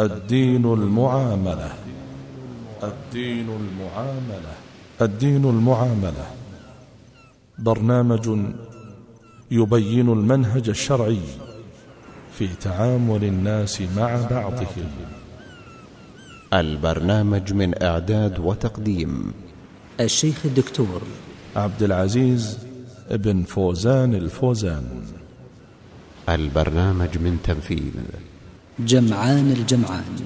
الدين المعاملة. الدين المعاملة. الدين المعاملة برنامج يبين المنهج الشرعي في تعامل الناس مع بعضهم. البرنامج من إعداد وتقديم الشيخ الدكتور عبد العزيز بن فوزان الفوزان. البرنامج من تنفيذ جمعان الجمعان.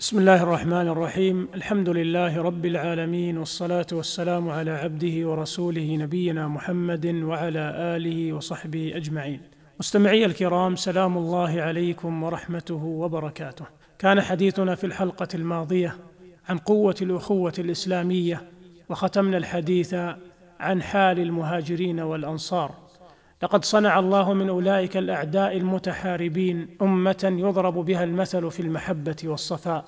بسم الله الرحمن الرحيم. الحمد لله رب العالمين، والصلاة والسلام على عبده ورسوله نبينا محمد وعلى آله وصحبه أجمعين. مستمعي الكرام، سلام الله عليكم ورحمته وبركاته. كان حديثنا في الحلقة الماضية عن قوة الأخوة الإسلامية، وختمنا الحديث عن حال المهاجرين والأنصار. لقد صنع الله من أولئك الأعداء المتحاربين أمة يضرب بها المثل في المحبة والصفاء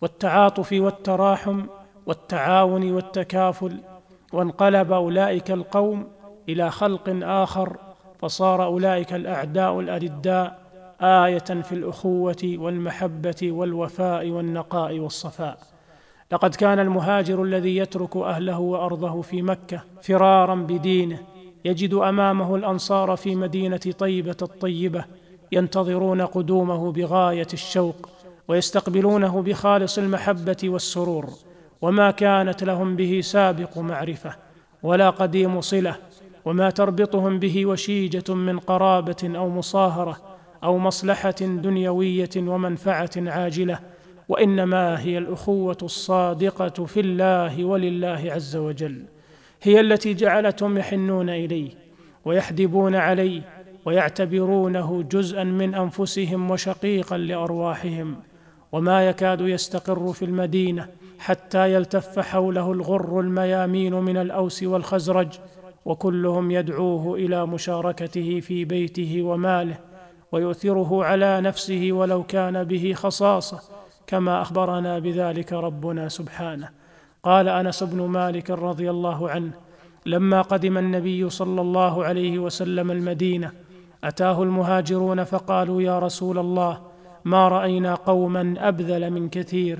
والتعاطف والتراحم والتعاون والتكافل، وانقلب أولئك القوم إلى خلق آخر، فصار أولئك الأعداء الأرداء آية في الأخوة والمحبة والوفاء والنقاء والصفاء. لقد كان المهاجر الذي يترك أهله وأرضه في مكة فرارا بدينه يجد أمامه الأنصار في مدينة طيبة الطيبة ينتظرون قدومه بغاية الشوق، ويستقبلونه بخالص المحبة والسرور، وما كانت لهم به سابق معرفة ولا قديم صلة، وما تربطهم به وشيجة من قرابة أو مصاهرة أو مصلحة دنيوية ومنفعة عاجلة، وإنما هي الأخوة الصادقة في الله ولله عز وجل، هي التي جعلتهم يحنون إليه ويحدبون عليه ويعتبرونه جزءاً من أنفسهم وشقيقاً لأرواحهم. وما يكاد يستقر في المدينة حتى يلتف حوله الغر الميامين من الأوس والخزرج، وكلهم يدعوه إلى مشاركته في بيته وماله، ويؤثره على نفسه ولو كان به خصاصة، كما أخبرنا بذلك ربنا سبحانه. قال أنس بن مالك رضي الله عنه: لما قدم النبي صلى الله عليه وسلم المدينة أتاه المهاجرون فقالوا: يا رسول الله، ما رأينا قوما أبذل من كثير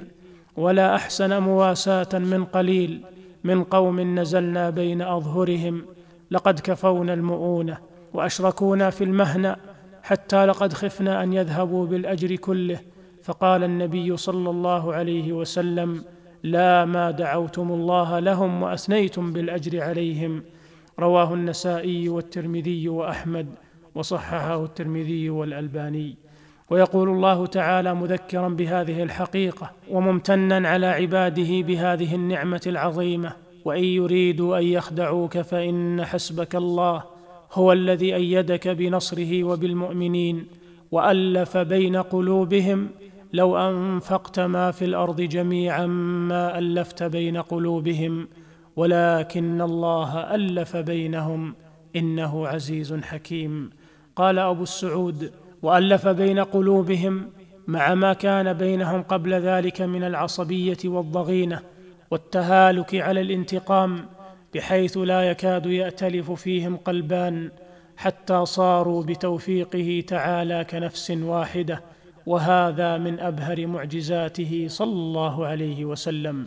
ولا أحسن مواساة من قليل من قوم نزلنا بين أظهرهم، لقد كفونا المؤونة وأشركونا في المهنة، حتى لقد خفنا أن يذهبوا بالأجر كله. فقال النبي صلى الله عليه وسلم: لا، ما دعوتم الله لهم وأثنيتم بالأجر عليهم. رواه النسائي والترمذي وأحمد، وصححه الترمذي والألباني. ويقول الله تعالى مذكرا بهذه الحقيقة وممتنا على عباده بهذه النعمة العظيمة: وإن يريدوا أن يخدعوك فإن حسبك الله، هو الذي أيدك بنصره وبالمؤمنين، وألف بين قلوبهم، لو أنفقت ما في الأرض جميعا ما ألفت بين قلوبهم، ولكن الله ألف بينهم، إنه عزيز حكيم. قال أبو السعود: وألف بين قلوبهم، مع ما كان بينهم قبل ذلك من العصبية والضغينة والتهالك على الانتقام، بحيث لا يكاد يأتلف فيهم قلبان، حتى صاروا بتوفيقه تعالى كنفس واحدة، وهذا من أبهر معجزاته صلى الله عليه وسلم.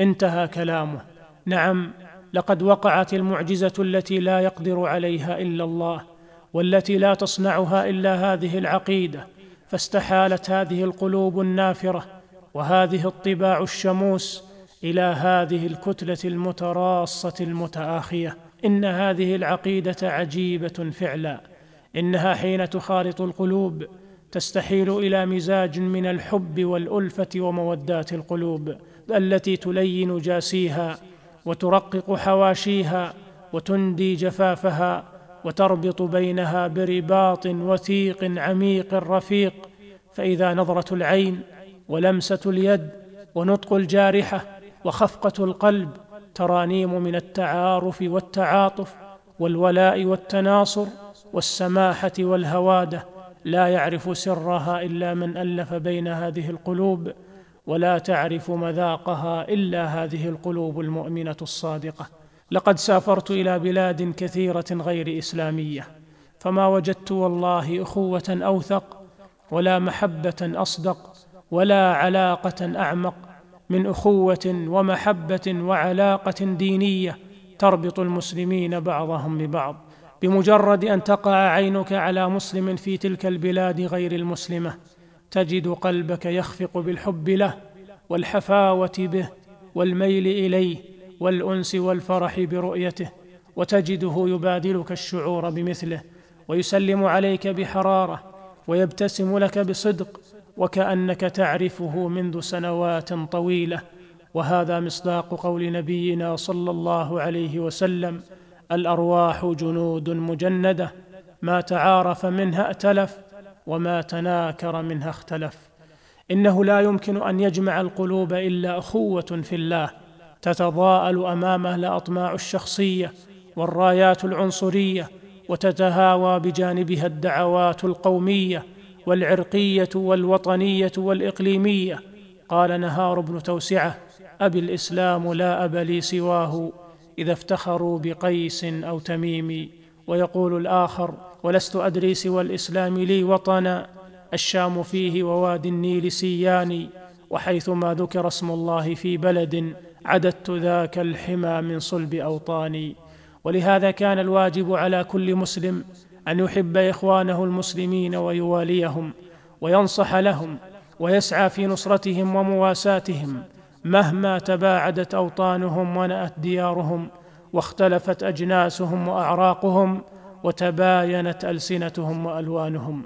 انتهى كلامه. نعم، لقد وقعت المعجزة التي لا يقدر عليها إلا الله، والتي لا تصنعها إلا هذه العقيدة، فاستحالت هذه القلوب النافرة وهذه الطباع الشموس إلى هذه الكتلة المتراصة المتآخية. إن هذه العقيدة عجيبة فعلا، إنها حين تخالط القلوب تستحيل إلى مزاج من الحب والألفة ومودات القلوب، التي تلين جاسيها وترقق حواشيها وتندي جفافها، وتربط بينها برباط وثيق عميق رفيق. فإذا نظرة العين ولمسة اليد ونطق الجارحة وخفقة القلب ترانيم من التعارف والتعاطف والولاء والتناصر والسماحة والهوادة، لا يعرف سرها إلا من ألف بين هذه القلوب، ولا تعرف مذاقها إلا هذه القلوب المؤمنة الصادقة. لقد سافرت إلى بلاد كثيرة غير إسلامية، فما وجدت والله أخوة أوثق ولا محبة أصدق ولا علاقة أعمق من أخوة ومحبة وعلاقة دينية تربط المسلمين بعضهم ببعض، بمجرد أن تقع عينك على مسلم في تلك البلاد غير المسلمة تجد قلبك يخفق بالحب له والحفاوة به والميل إليه والأنس والفرح برؤيته، وتجده يبادلك الشعور بمثله ويسلم عليك بحرارة ويبتسم لك بصدق وكأنك تعرفه منذ سنوات طويلة. وهذا مصداق قول نبينا صلى الله عليه وسلم: الأرواح جنود مجندة، ما تعارف منها ائتلف وما تناكر منها اختلف. إنه لا يمكن أن يجمع القلوب إلا أخوة في الله تتضاءل أمامه الأطماع الشخصية والرايات العنصرية، وتتهاوى بجانبها الدعوات القومية والعرقية والوطنية والإقليمية. قال نهار بن توسعة: أبي الإسلام لا أب لي سواه، إذا افتخروا بقيس أو تميم. ويقول الآخر: ولست أدري سوى الإسلام لي وطنا، الشام فيه ووادي النيل سياني، وحيثما ذكر اسم الله في بلد عددت ذاك الحمى من صلب أوطاني. ولهذا كان الواجب على كل مسلم أن يحب إخوانه المسلمين ويواليهم وينصح لهم ويسعى في نصرتهم ومواساتهم مهما تباعدت أوطانهم ونأت ديارهم واختلفت أجناسهم وأعراقهم وتباينت ألسنتهم وألوانهم.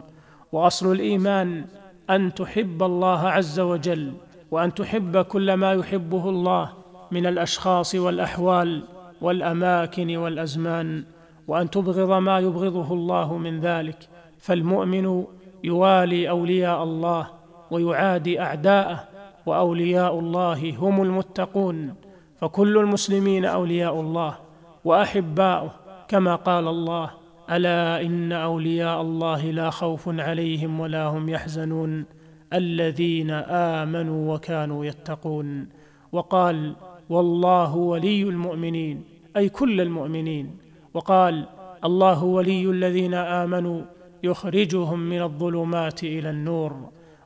وأصل الإيمان أن تحب الله عز وجل، وأن تحب كل ما يحبه الله من الأشخاص والأحوال والأماكن والأزمان، وأن تبغض ما يبغضه الله من ذلك. فالمؤمن يوالي أولياء الله ويعادي أعداءه، وأولياء الله هم المتقون، فكل المسلمين أولياء الله وأحباؤه، كما قال الله: ألا إن أولياء الله لا خوف عليهم ولا هم يحزنون الذين آمنوا وكانوا يتقون. وقال: والله ولي المؤمنين، أي كل المؤمنين. وقال: الله ولي الذين آمنوا يخرجهم من الظلمات إلى النور.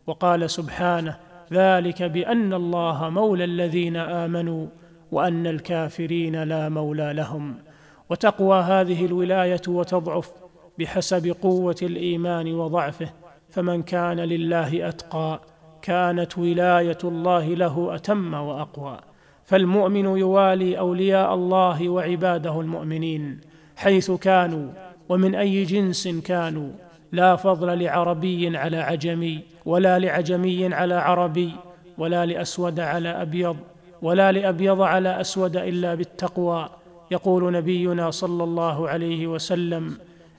وقال سبحانه: ذلك بأن الله مولى الذين آمنوا وأن الكافرين لا مولى لهم. وتقوى هذه الولاية وتضعف بحسب قوة الإيمان وضعفه، فمن كان لله أتقى كانت ولاية الله له أتم وأقوى. فالمؤمن يوالي أولياء الله وعباده المؤمنين حيث كانوا ومن أي جنس كانوا، لا فضل لعربي على عجمي، ولا لعجمي على عربي، ولا لأسود على أبيض، ولا لأبيض على أسود إلا بالتقوى. يقول نبينا صلى الله عليه وسلم: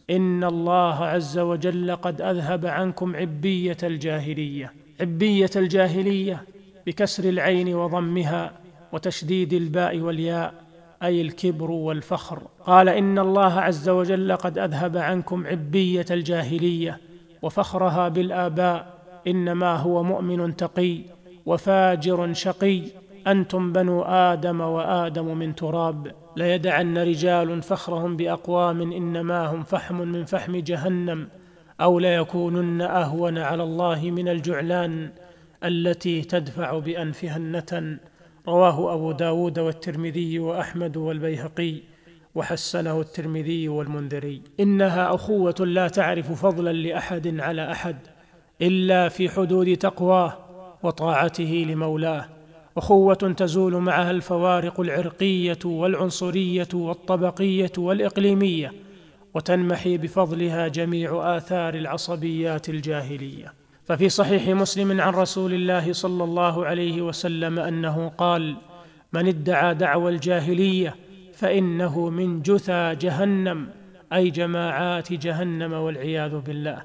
إن الله عز وجل قد أذهب عنكم عبية الجاهلية. عبية الجاهلية بكسر العين وضمها وتشديد الباء والياء، أي الكبر والفخر. قال: إن الله عز وجل قد أذهب عنكم عبية الجاهلية وفخرها بالآباء، إنما هو مؤمن تقي وفاجر شقي، أنتم بنو آدم وآدم من تراب، ليدعن رجال فخرهم بأقوام إنما هم فحم من فحم جهنم، أو ليكونن أهون على الله من الجعلان التي تدفع بأنفها النتن. رواه أبو داود والترمذي وأحمد والبيهقي، وحسنه الترمذي والمنذري. إنها أخوة لا تعرف فضلا لأحد على أحد إلا في حدود تقواه وطاعته لمولاه، أخوة تزول معها الفوارق العرقية والعنصرية والطبقية والإقليمية، وتنمحي بفضلها جميع آثار العصبيات الجاهلية. ففي صحيح مسلم عن رسول الله صلى الله عليه وسلم أنه قال: من ادعى دعوى الجاهلية فإنه من جثى جهنم، أي جماعات جهنم والعياذ بالله.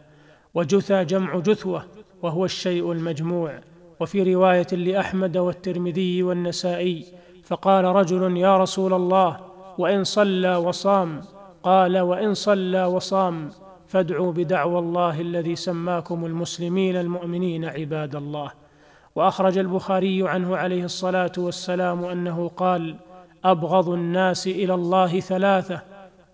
وجثى جمع جثوة، وهو الشيء المجموع. وفي رواية لأحمد والترمذي والنسائي: فقال رجل: يا رسول الله، وإن صلى وصام؟ قال: وإن صلى وصام فادعوا بدعوى الله الذي سماكم المسلمين المؤمنين عباد الله. وأخرج البخاري عنه عليه الصلاة والسلام أنه قال: أبغض الناس إلى الله ثلاثة،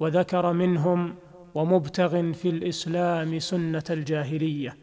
وذكر منهم: ومبتغ في الإسلام سنة الجاهلية،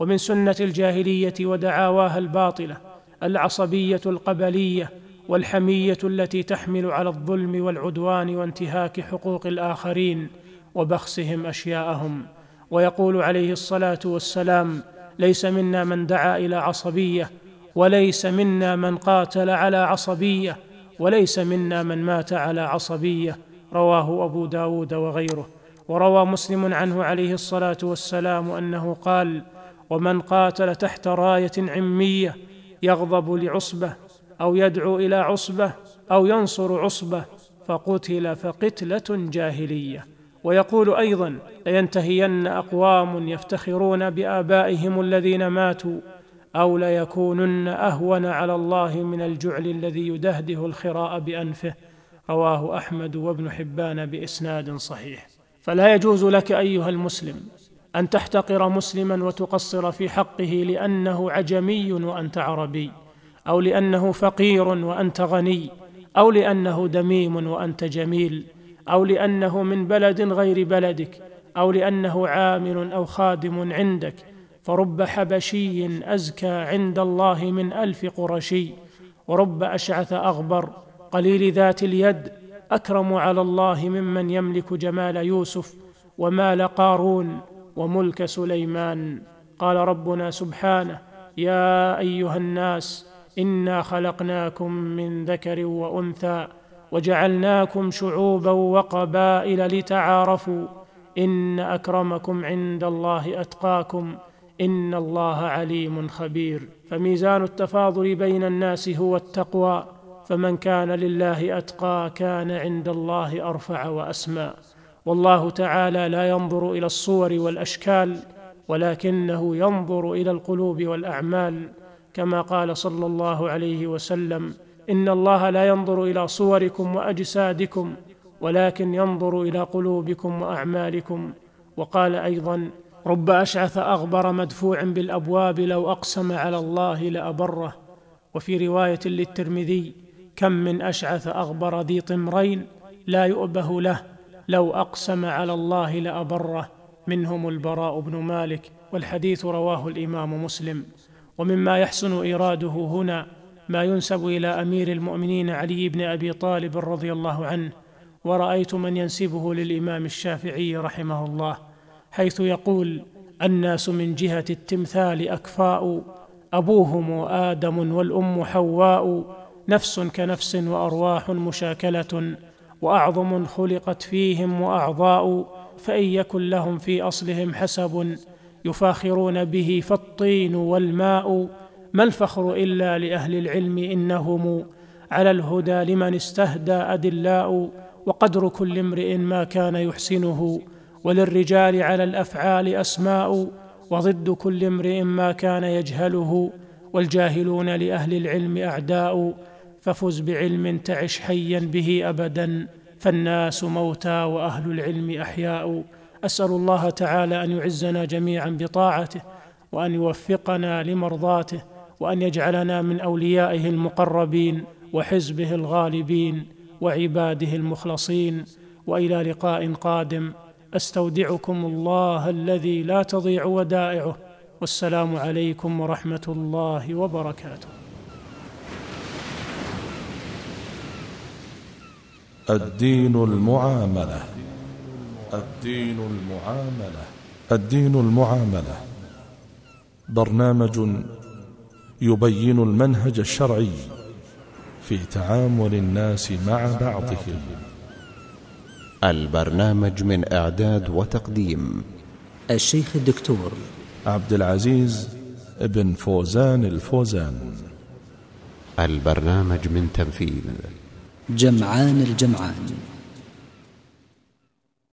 ومن سنة الجاهلية ودعاواها الباطلة العصبية القبلية والحمية التي تحمل على الظلم والعدوان وانتهاك حقوق الآخرين وبخسهم أشياءهم. ويقول عليه الصلاة والسلام: ليس منا من دعا إلى عصبية، وليس منا من قاتل على عصبية، وليس منا من مات على عصبية. رواه أبو داود وغيره. وروى مسلم عنه عليه الصلاة والسلام أنه قال: ومن قاتل تحت راية عمية يغضب لعصبة أو يدعو إلى عصبة أو ينصر عصبة فقتل فقتلة جاهلية. ويقول أيضا: لينتهين أقوام يفتخرون بآبائهم الذين ماتوا، أو ليكونن أهون على الله من الجعل الذي يدهده الخراء بأنفه. رواه أحمد وابن حبان بإسناد صحيح. فلا يجوز لك أيها المسلم أن تحتقر مسلما وتقصر في حقه لأنه عجمي وأنت عربي، أو لأنه فقير وأنت غني، أو لأنه دميم وأنت جميل، أو لأنه من بلد غير بلدك، أو لأنه عامل أو خادم عندك. فرب حبشي أزكى عند الله من 1000 قرشي، ورب أشعث أغبر قليل ذات اليد أكرم على الله ممن يملك جمال يوسف ومال قارون وملك سليمان. قال ربنا سبحانه: يا أيها الناس إنا خلقناكم من ذكر وأنثى وجعلناكم شعوبا وقبائل لتعارفوا إن أكرمكم عند الله أتقاكم إن الله عليم خبير. فميزان التفاضل بين الناس هو التقوى، فمن كان لله أتقى كان عند الله أرفع وأسمى. والله تعالى لا ينظر إلى الصور والأشكال، ولكنه ينظر إلى القلوب والأعمال، كما قال صلى الله عليه وسلم: إن الله لا ينظر إلى صوركم وأجسادكم، ولكن ينظر إلى قلوبكم وأعمالكم. وقال أيضا: رب أشعث أغبر مدفوع بالأبواب لو أقسم على الله لأبره. وفي رواية للترمذي: كم من أشعث أغبر ذي طمرين لا يؤبه له لو أقسم على الله لأبره، منهم البراء بن مالك. والحديث رواه الإمام مسلم. ومما يحسن إيراده هنا ما ينسب إلى أمير المؤمنين علي بن أبي طالب رضي الله عنه، ورأيت من ينسبه للإمام الشافعي رحمه الله، حيث يقول: الناس من جهة التمثال أكفاء، أبوهم آدم والأم حواء، نفس كنفس وأرواح مشاكلة، وأعظم خلقت فيهم وأعضاء، فإن يكن لهم في أصلهم حسب يفاخرون به فالطين والماء. ما الفخر إلا لأهل العلم إنهم على الهدى لمن استهدى أدلاء، وقدر كل امرئ ما كان يحسنه، وللرجال على الأفعال أسماء، وضد كل امرئ ما كان يجهله، والجاهلون لأهل العلم أعداء. ففز بعلم تعش حيا به أبدا، فالناس موتى وأهل العلم أحياء. أسأل الله تعالى أن يعزنا جميعا بطاعته، وأن يوفقنا لمرضاته، وأن يجعلنا من أوليائه المقربين، وحزبه الغالبين، وعباده المخلصين. وإلى لقاء قادم أستودعكم الله الذي لا تضيع ودائعه، والسلام عليكم ورحمة الله وبركاته. الدين المعاملة برنامج يبين المنهج الشرعي في تعامل الناس مع بعضهم. البرنامج من إعداد وتقديم الشيخ الدكتور عبد العزيز بن فوزان الفوزان. البرنامج من تنفيذ جمعان الجمعان.